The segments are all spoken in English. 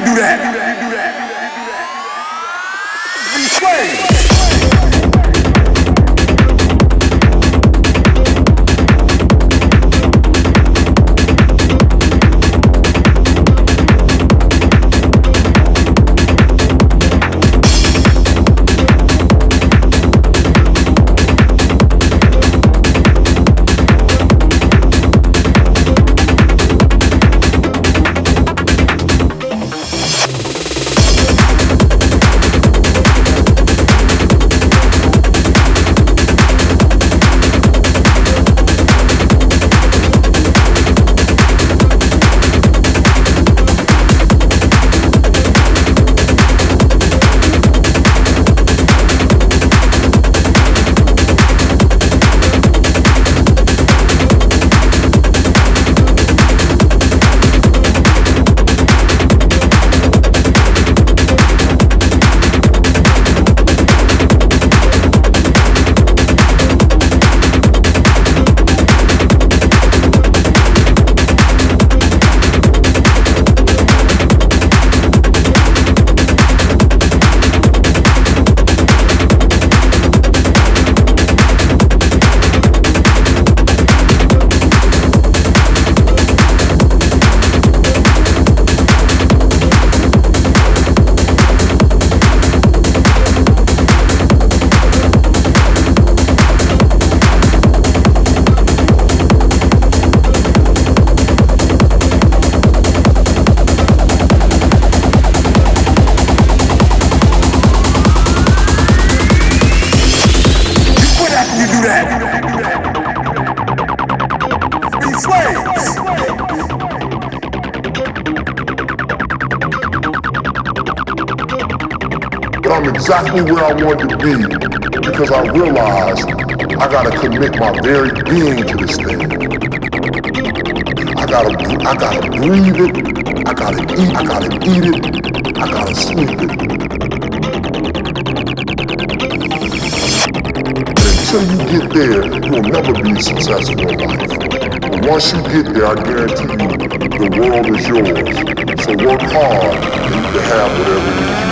you do that? Sway! I'm exactly where I wanted to be because I realized I gotta commit my very being to this thing. I gotta breathe it, I gotta eat it, I gotta sleep it. And until you get there, you'll never be successful in life. But once you get there, I guarantee you, the world is yours. So work hard and you can have whatever you need.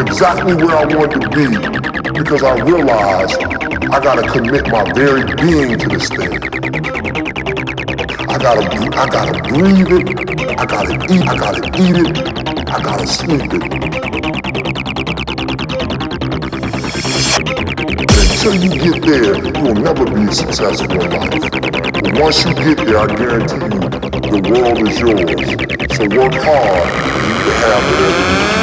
Exactly where I want to be because I realized I gotta commit my very being to this thing. I gotta breathe it, I gotta eat it, I gotta sleep it. Until you get there, you will never be successful in life. But once you get there, I guarantee you, the world is yours. So work hard, and you can have whatever you need.